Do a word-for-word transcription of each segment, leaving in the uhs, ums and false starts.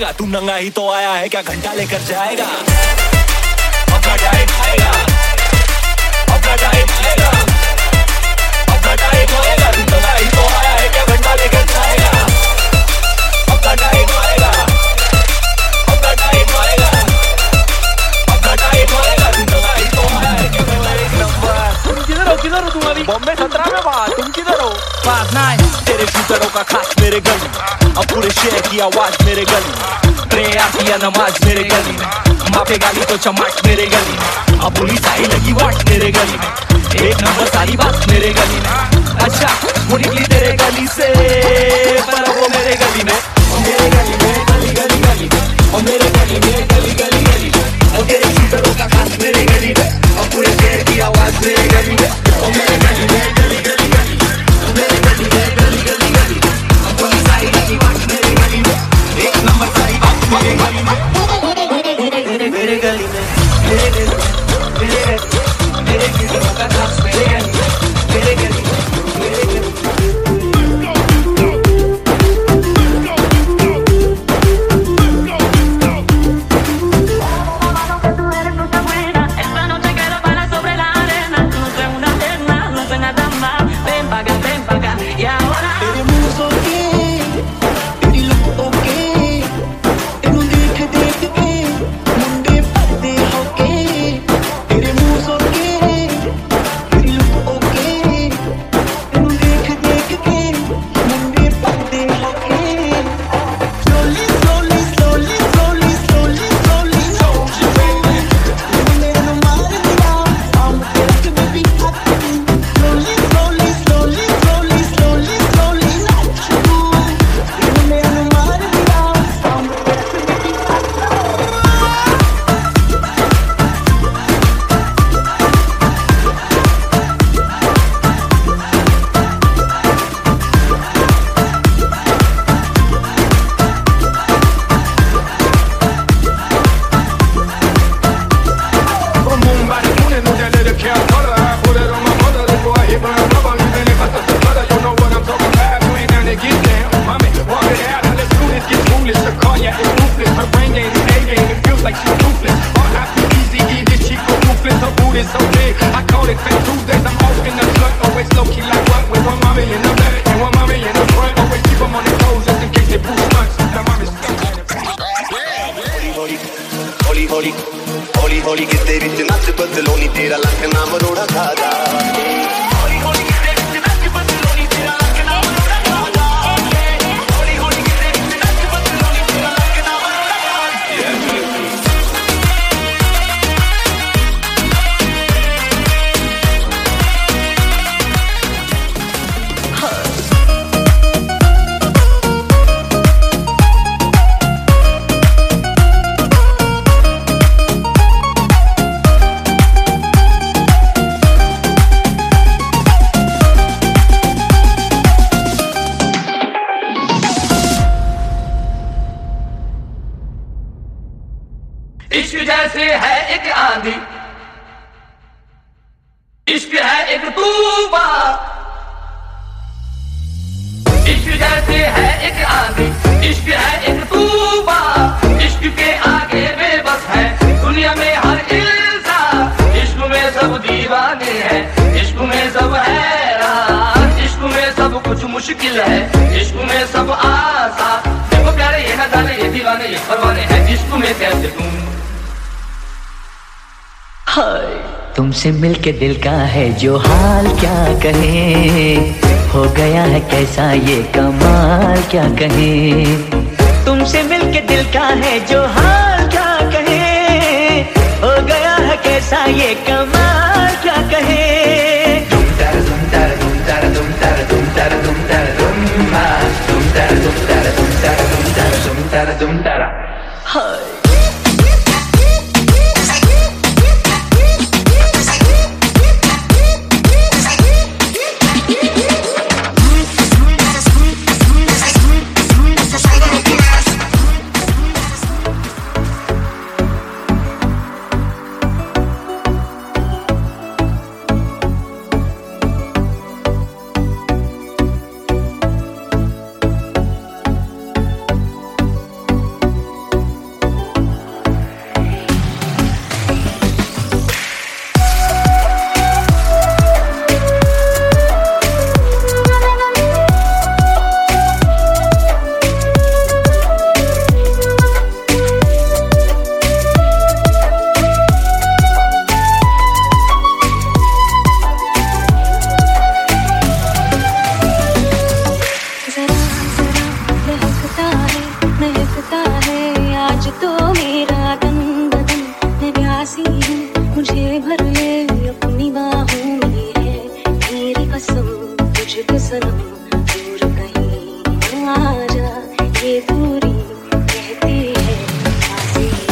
जाएगा, तू नंगा ही तो आया है, क्या घंटा लेकर जाएगा? अपना टाइम आएगा, अपना टाइम आएगा, अपना टाइम आएगा, तू नंगा ही तो आया है, क्या घंटा लेकर जाएगा? अपना टाइम आएगा, अपना टाइम आएगा, अपना टाइम आएगा, तू नंगा ही तो आया है, क्या घंटा लेकर जाएगा? तुम किधर हो, किधर हो तुम्हारी? बॉम्बे सत्रह में बात, तुम किधर हो? पास ना तेरे शूटरों का खास मेरे गली, अब पूरे शहर की आवाज मेरे गली, ट्रेन आती है नमाज मेरे गली में, माफे गाली तो चमाट मेरे गली में, अब पुलिस आई लगी वाट मेरे गली में, एक नंबर सारी बात मेरे गली में। अच्छा वो निकली तेरे गली से, पर वो मेरे गली में, मेरे गली में, गली गली गली में, और मेरे गली में, गली गली गली में, और तेरे शूटरों का खास मेरे गली में, अब पूरे शहर की आवाज मेरे गली में, और मेरे गली में, गली गली गली में, मेरे गली में, गली गली गली में, अब पुलिस आई लगी वाट मेरे गली में, एक नंबर सारी बात मेरे गली में, मेरे गली में, मेरे गली में, मेरे गली में, मेरे मेरे किस्मत का खास मेरे गली में, मेरे गली में, मेरे गली तुमसे मिलके दिल का है जो हाल क्या कहें, हो गया है कैसा ये कमाल क्या कहें, तुमसे मिलके दिल का है जो हाल क्या कहें, हो गया है कैसा ये कमाल क्या कहें। तुम तर तुम तर तुम तर तुम तर तुम तर तुम तर तुम तर तुम तर तुम तर तुम तर तुम तर तुम तर हाय। हंसी है मुझे भर ले अपनी बाहों में है तेरी कसम तुझको सनम दूर कहीं ना आजा ये दूरी कहती है आसे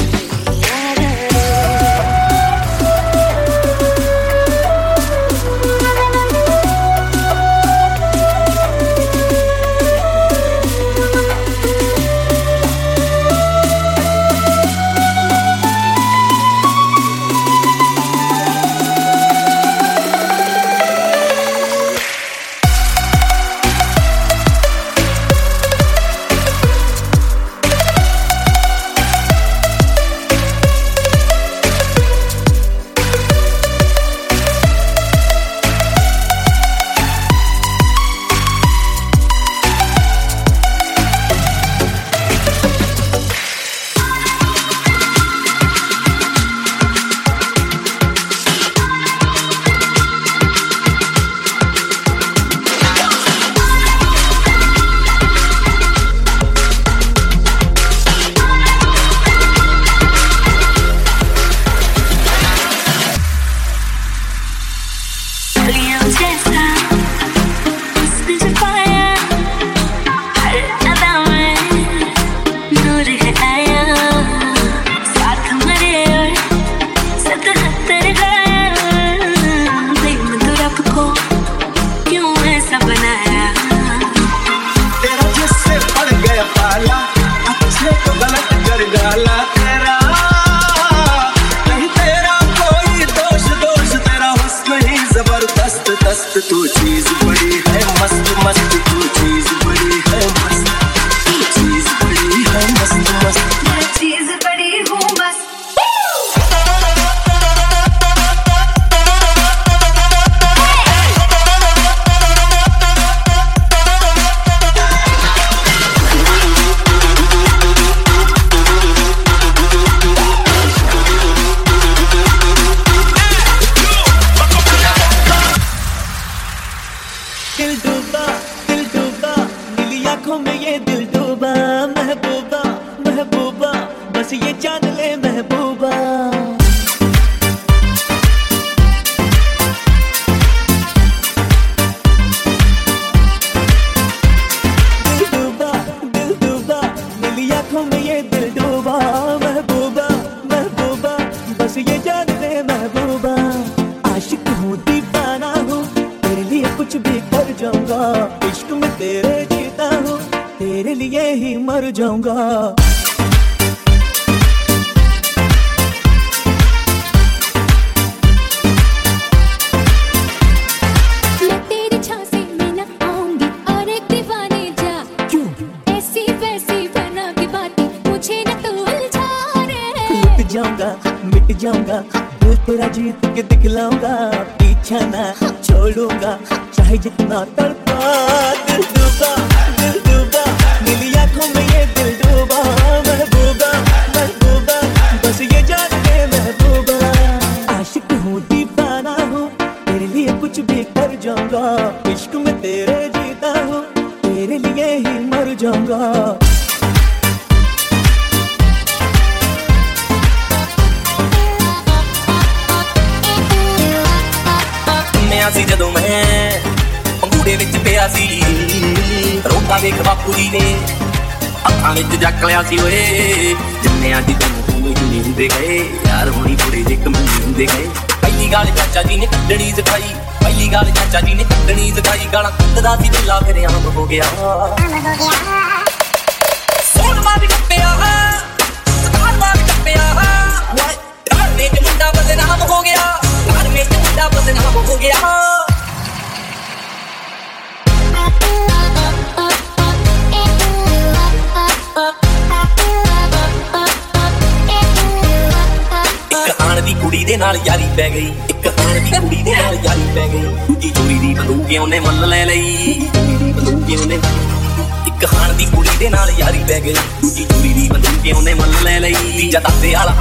यारा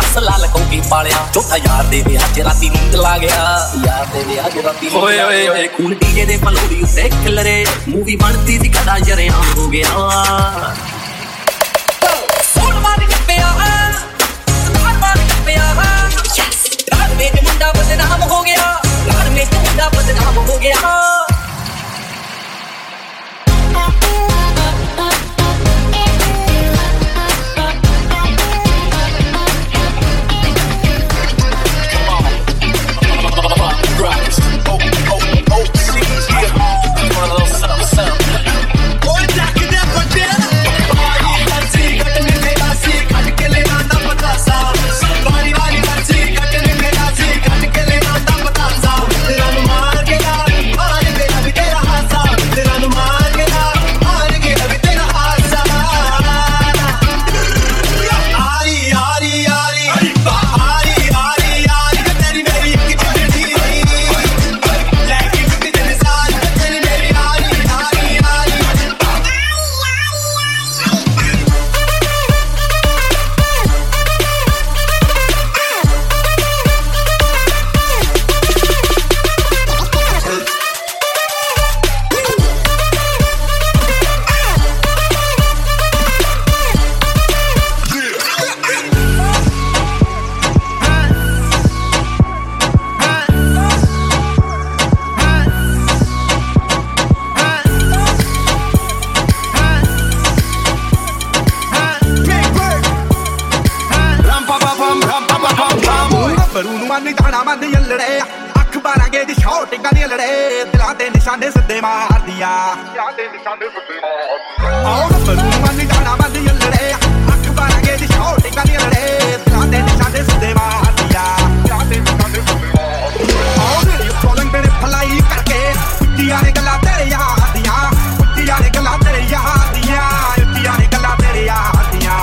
मन दाना मन यलड़े अखबारा गे दी शॉटिंग यलड़े दिला दे निशाने सिद्धे मार दिया मन दाना मन यलड़े अखबारा गे दी शॉटिंग यलड़े दिला दे निशाने सिद्धे मार दिया मेरे फलाई करके कुटिया ने गला तेरे यार दिया कुटिया ने गला तेरे यार दिया कुटिया ने गला तेरे यार दिया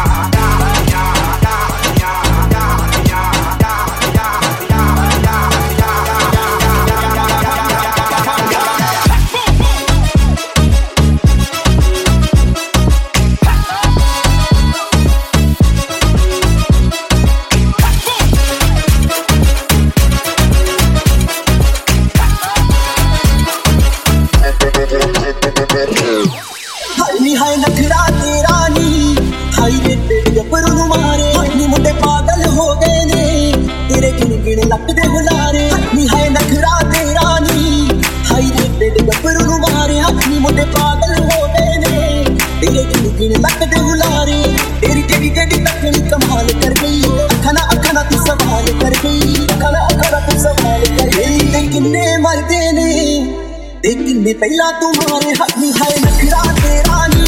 किन्ने पहला तुम्हारे हक में है नखरा तेरा नी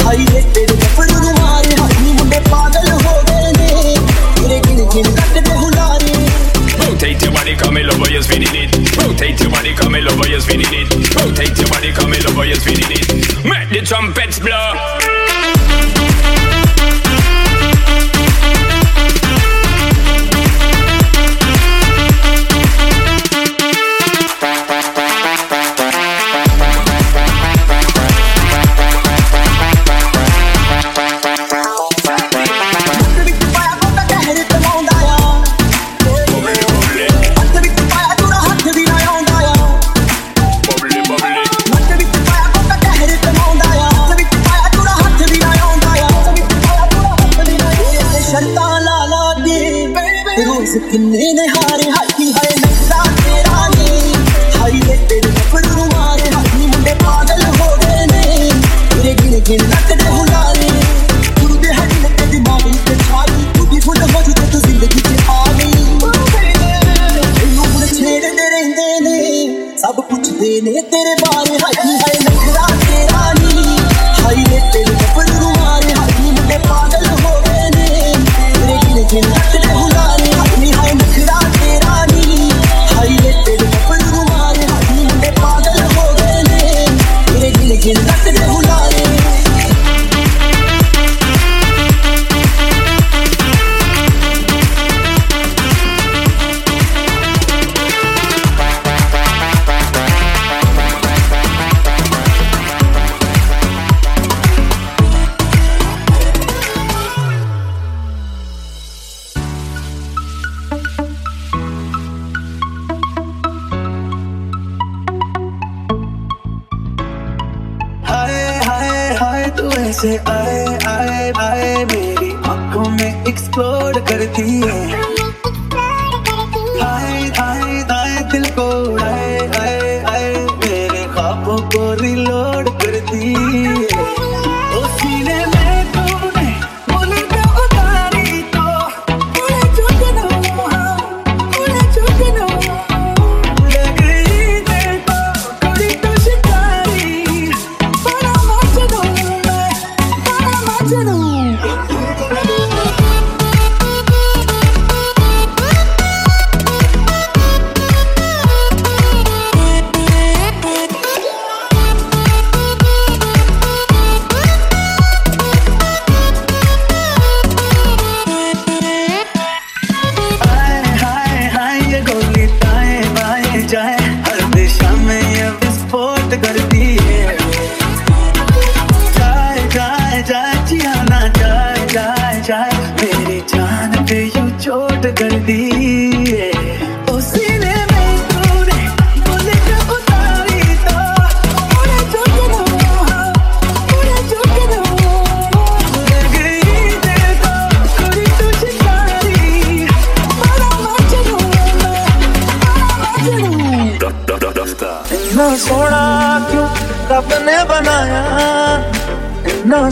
हाय रे तेरे पर तुम्हारे हक में मुंडे पागल हो गए ने तेरे गिन गिन कटते हुलारे rotate your body come over yes we need it rotate your body come over yes we need it rotate your body come over yes we need it make the trumpets blow किन्ने ने हारे हाथी हाय नखरा तेरा नी हाय रे तेरे पर तुम्हारे हक में मुंडे पागल हो गए ने तेरे गिन गिन नखरे हुलारे गुरु दे हट लगे दिमाग में छाई तू भी भूल हो जो तू जिंदगी के आ गई तेनू मुंडे छेड़दे रहंदे ने सब पुछदे ने तेरे बारे हाथी हाय नखरा तेरा नी हाय रे तेरे पर तुम्हारे हक में मुंडे पागल हो गए ने तेरे गिन गिन नखरे हुलारे in that the hulare से आए आए आए मेरी आंखों में एक्सप्लोड करती है आए आए आए दिल को आए आए आए मेरे ख्वाबों को रिलोड करती है ओ सीने में तूने बोले तो उतारी तो बोले चुकना हाँ बोले चुकना लग रही दिल को कोई तो शिकारी बड़ा मचनो चलो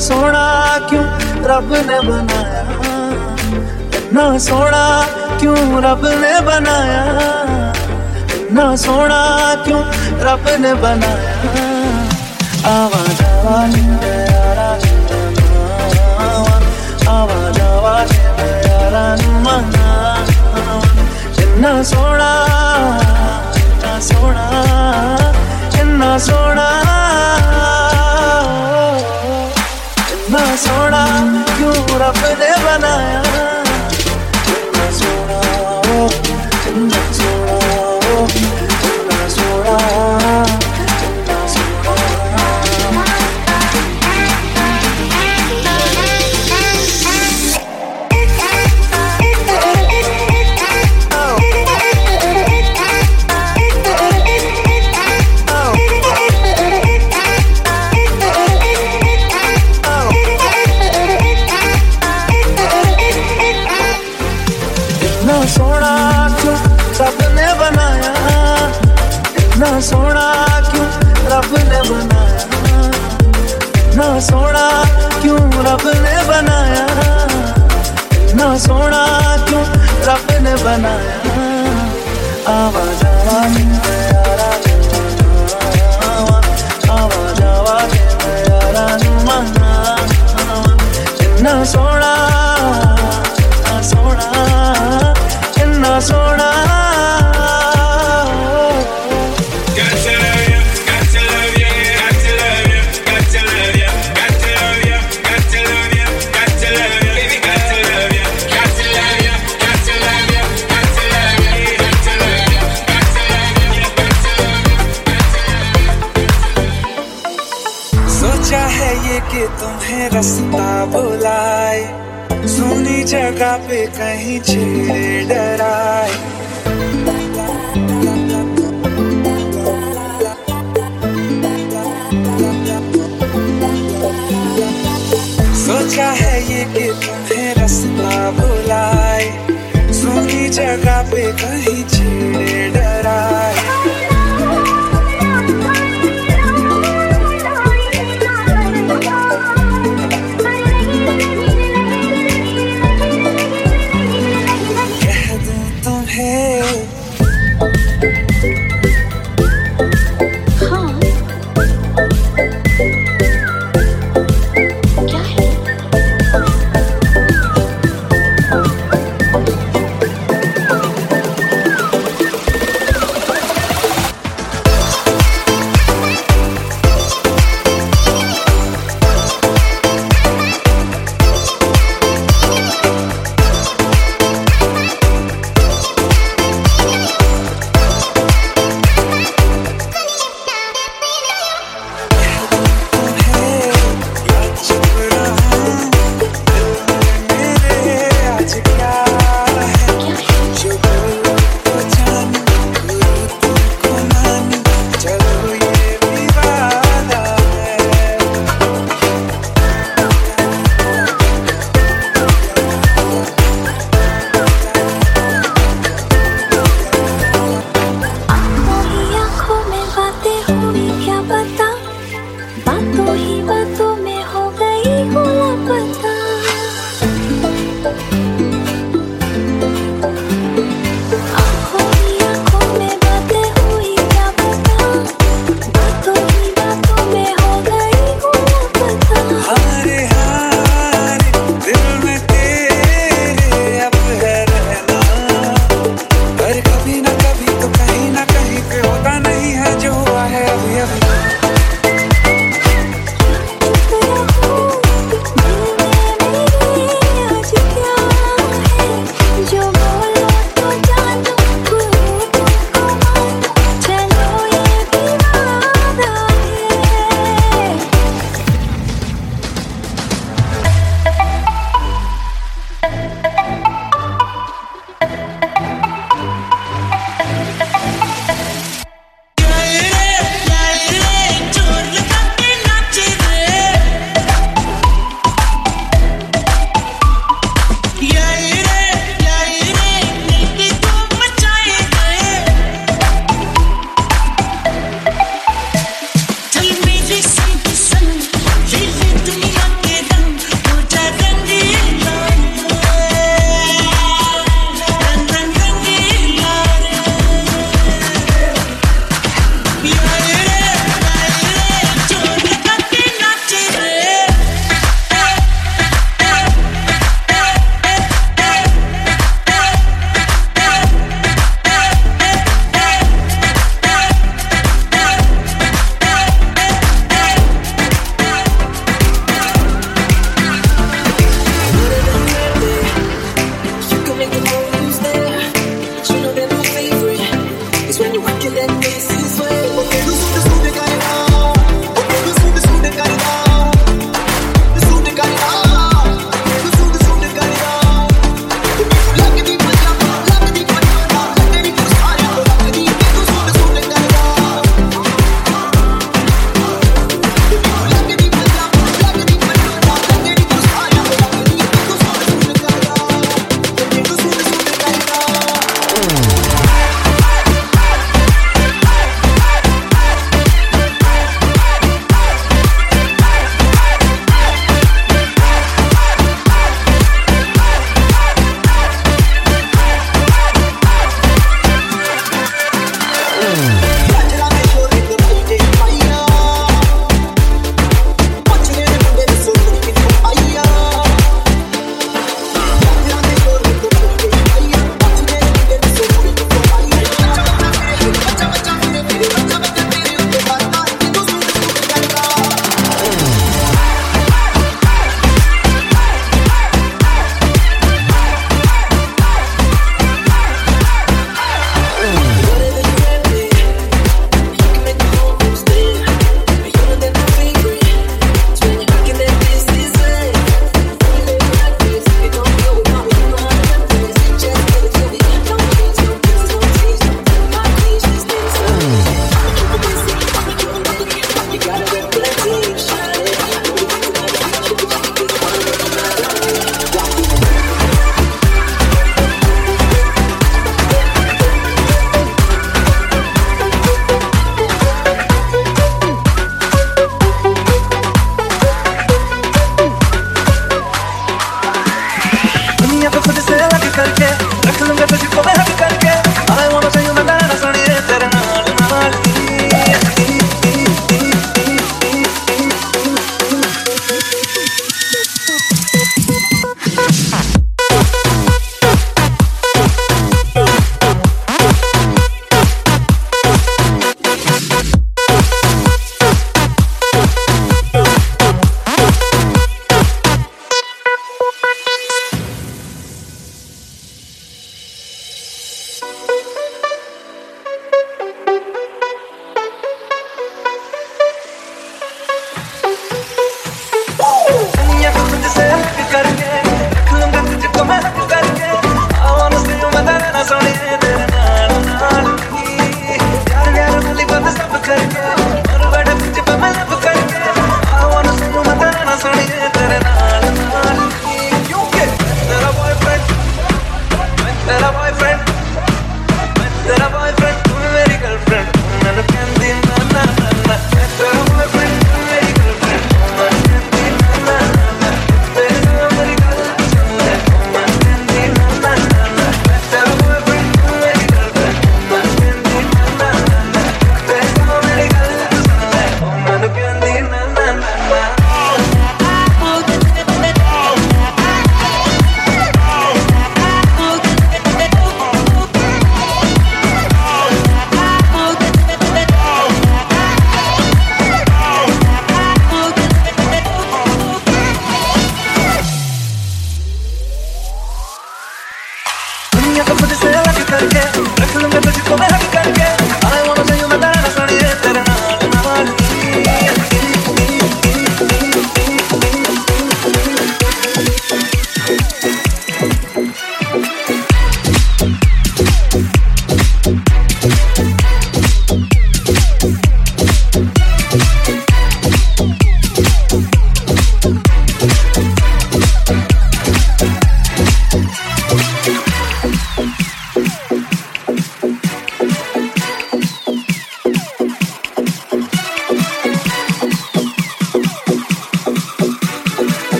सोना क्यों रब ने बनाया इतना सोना क्यों रब ने बनाया, इतना सोना क्यों रब ने बनाया। आवा जावा ले मेरा जमाना, आवा जावा ले मेरा जमाना, इतना सोना इतना सोना इतना सोना इतना सोना क्यों रब ने बनाया। सोना क्यों रब ने बनाया, इतना सोना क्यों रब ने बनाया, इतना सोना क्यों रब ने बनाया, इतना सोना क्यों रब ने बनाया। आवा जावा ले मेरा जमाना, आवा जावा ले मेरा जमाना, इतना सोना इतना सोना सोना। सोचा है ये कि तुम्हें रास्ता बुलाए, सुनी जगह पे कहीं छेड़े डराए। सोचा है ये कि तुम्हें रास्ता बुलाए, सुनी जगह पे कहीं छेड़े डराए।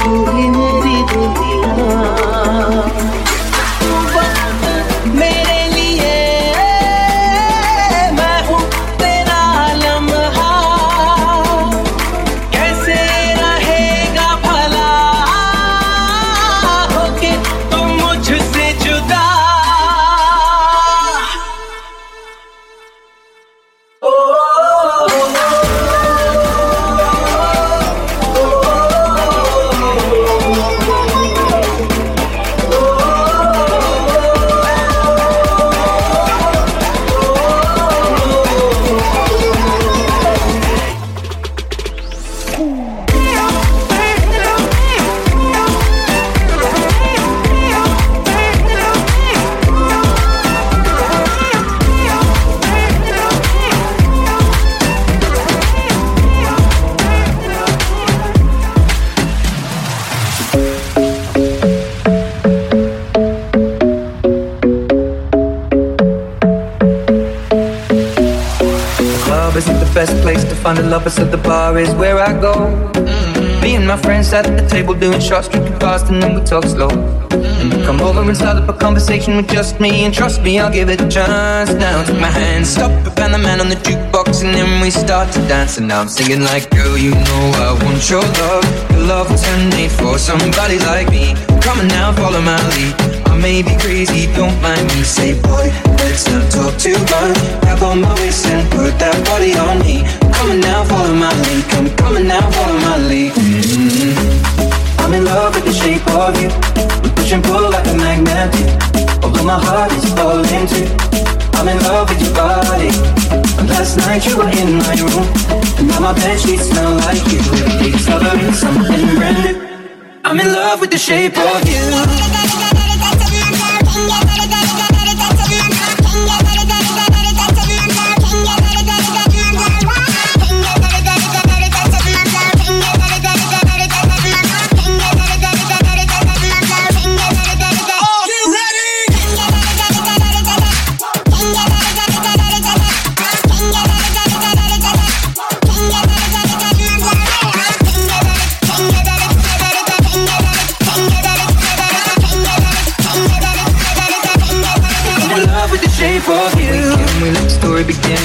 तू ही मेरी दुनिया। find a lover, so the bar is where I go. Mm-hmm. Me and my friends sat at the table doing shots, drinking fast, and then we talk slow. Mm-hmm. And you come over and start up a conversation with just me, and trust me, I'll give it a chance. Now take my hand, stop, I found the man on the jukebox, and then we start to dance. And now I'm singing like, girl, you know I want your love, your love was made for somebody like me. Come on now, follow my lead. I may be crazy, don't mind me. Say, boy, let's not talk too much. Grab on my waist and put that body on me. I'm coming now, follow my lead. I'm coming now, follow my lead. Mm-hmm. I'm in love with the shape of you. We push and pull like a magnet. Although my heart is falling too, I'm in love with your body. And last night you were in my room, and now my bed sheets smell like you. Discovering something brand new. I'm in love with the shape of you.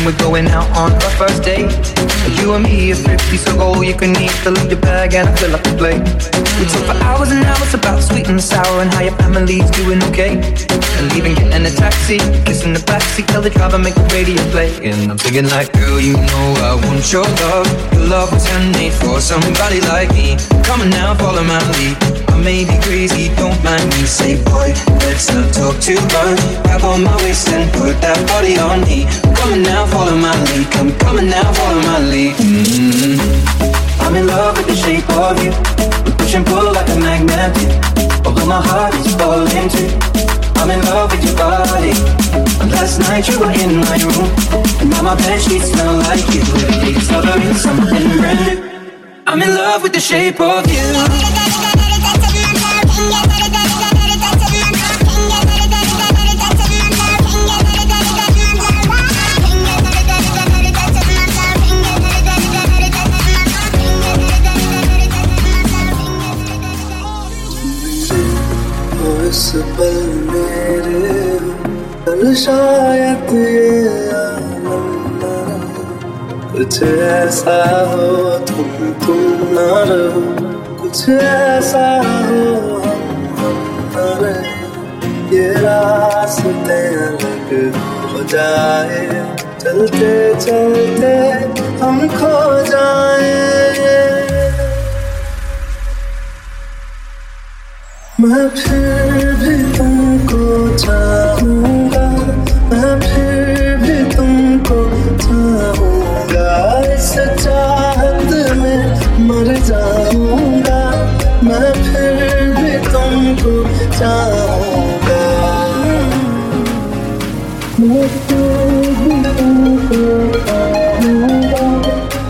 We're going out on our first date. You and me is thrifty, so all you can eat. Fill up your bag and I fill up the plate. We talk for hours and hours about sweet and sour, and how your family's doing okay. And leaving, getting a taxi, kissing the backseat, tell the driver make the radio play. And I'm thinking like, girl, you know I want your love. Your love was handmade for somebody like me. Come on now, follow my lead. I may be crazy, don't mind me. Say, boy, let's not talk too much. Grab on my waist and put that body on me. Come on now, follow my lead. I'm coming now, follow my lead. Mm-hmm. I'm in love with the shape of you. We push and pull like a magnet. Although my heart is falling too, I'm in love with your body. And last night you were in my room, and now my bed sheets smell like you. We're discovering something brand new. I'm in love with the shape of you. उस पल मेरे कल शायद ये कुछ ऐसा हो, तुम तुम ना रहो, कुछ ऐसा हो, हम हम ना रहे, ये रास्ते अलग हो जाए, चलते चलते हम खो जाए। मैं फिर भी तुमको चाहूँगा, मैं फिर भी तुमको चाहूँगा, इस चाहत में मर जाऊँगा, मैं फिर भी तुमको चाहूँगा, मैं फिर भी तुमको चाहूँगा,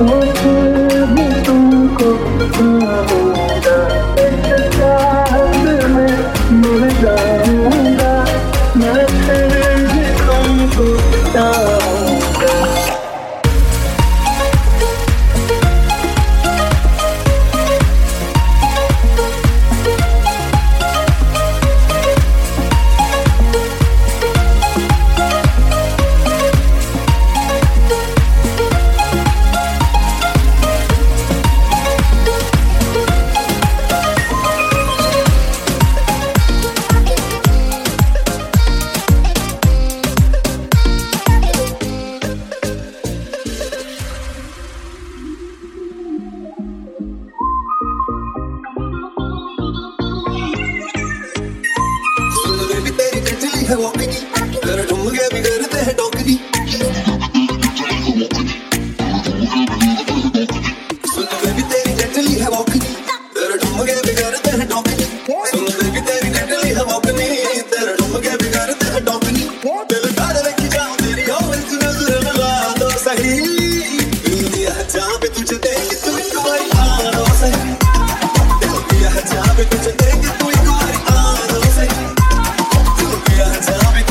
मैं फिर भी तुमको चाहूँगा, मर जाऊंगा, मैं फिर भी तुमको चाहूंगा।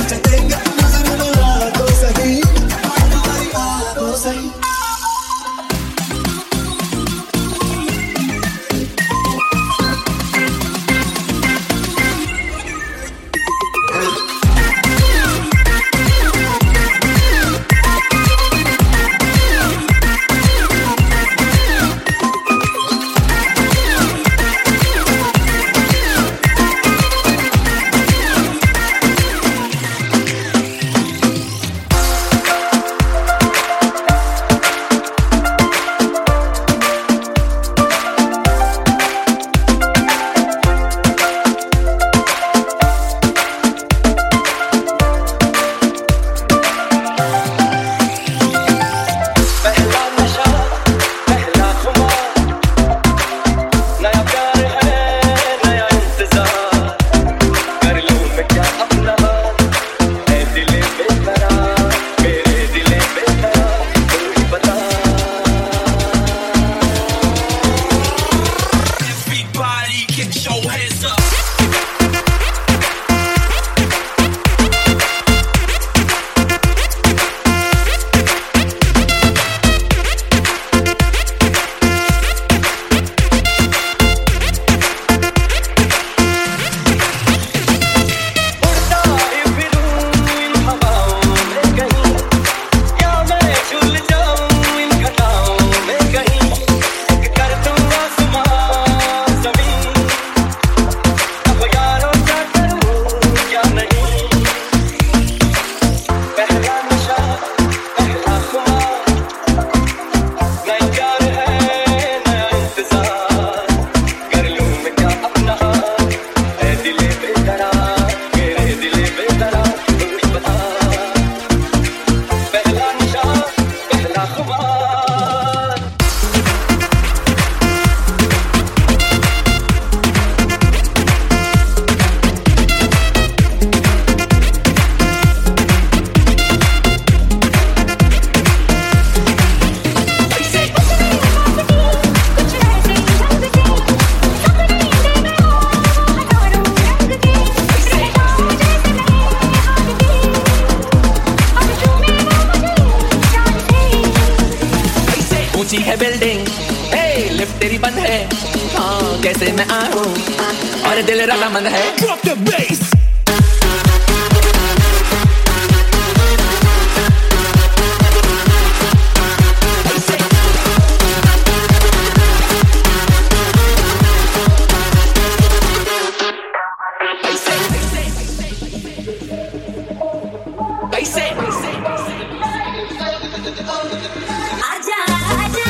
Thank you. ऊंची है बिल्डिंग, ए लिफ्ट तेरी बंद है, हाँ कैसे मैं आऊं, और दिल रजामंद है। Drop the bass। आजा आजा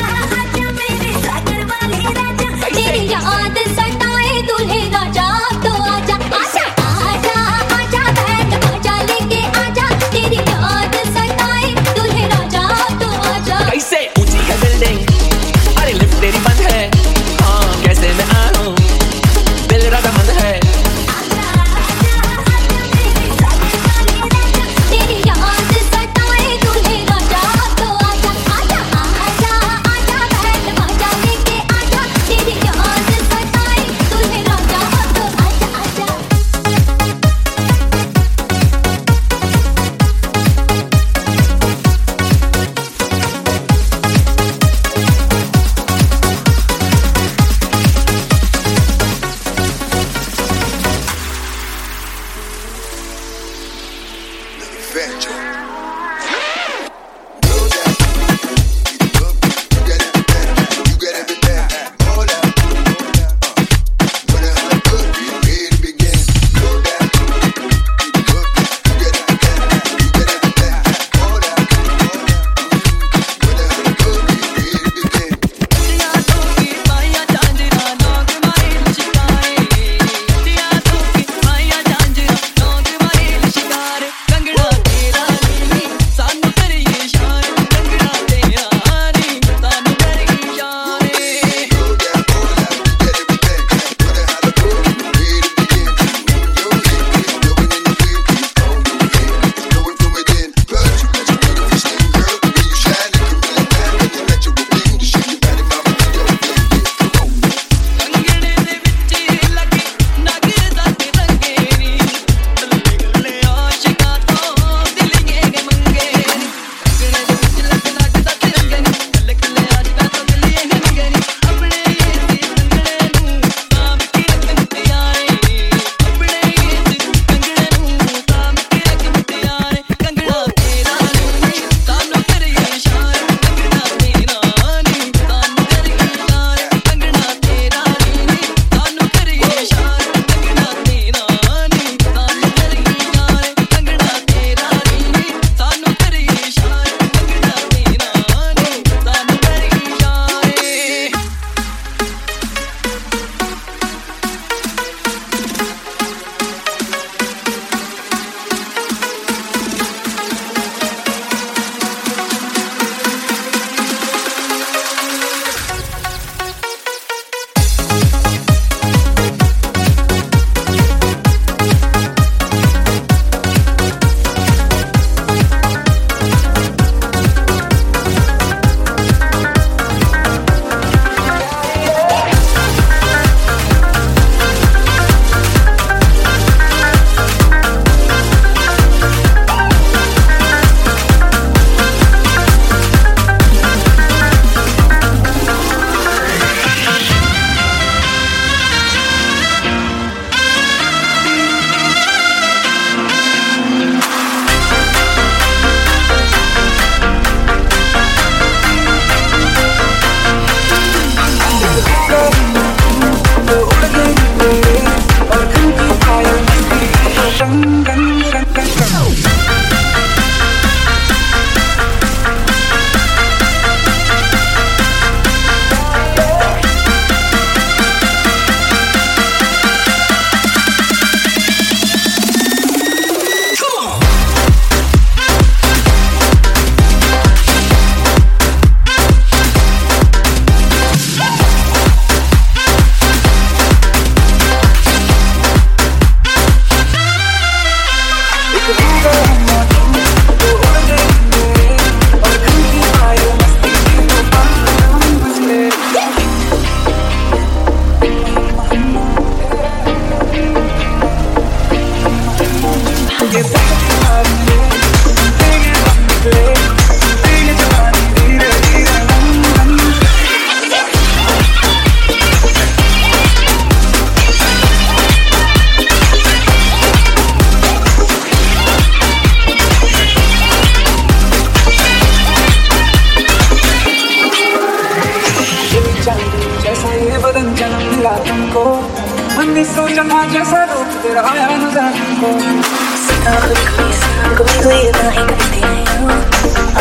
तो चना जैसा रूप तेरा आया नजर को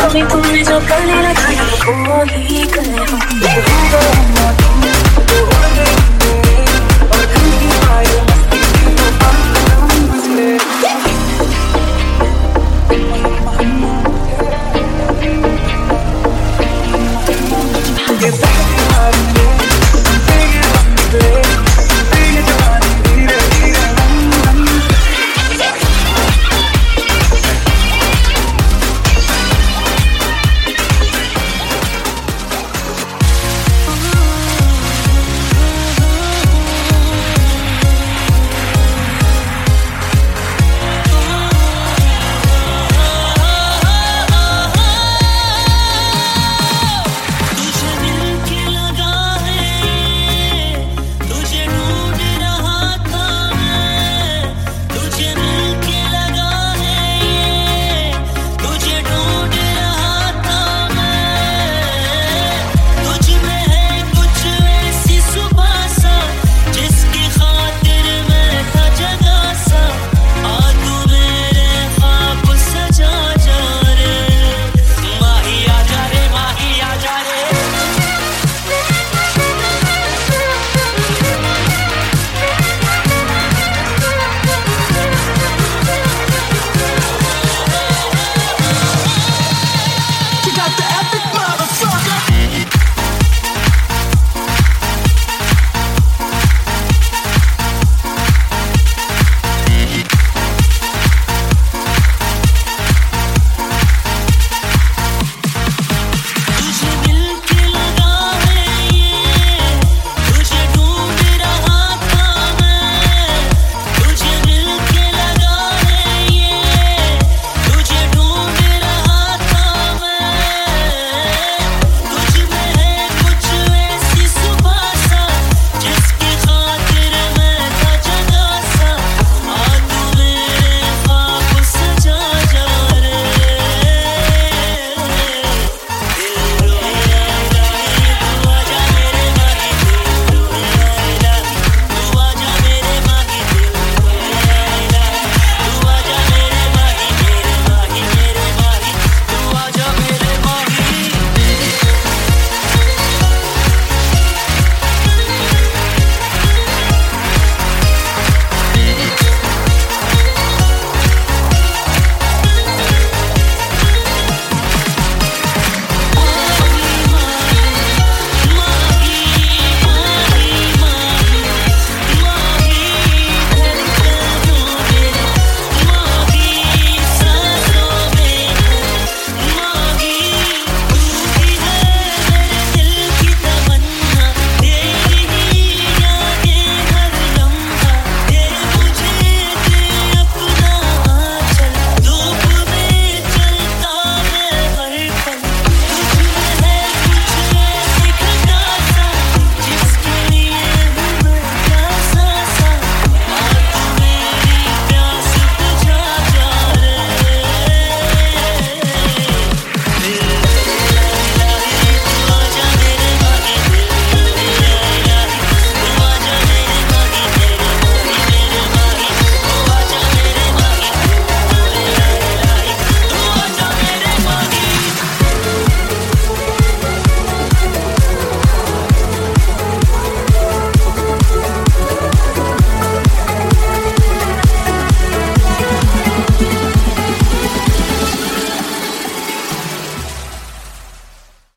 अभी तुमने जो करने लगा वो ही करने हो।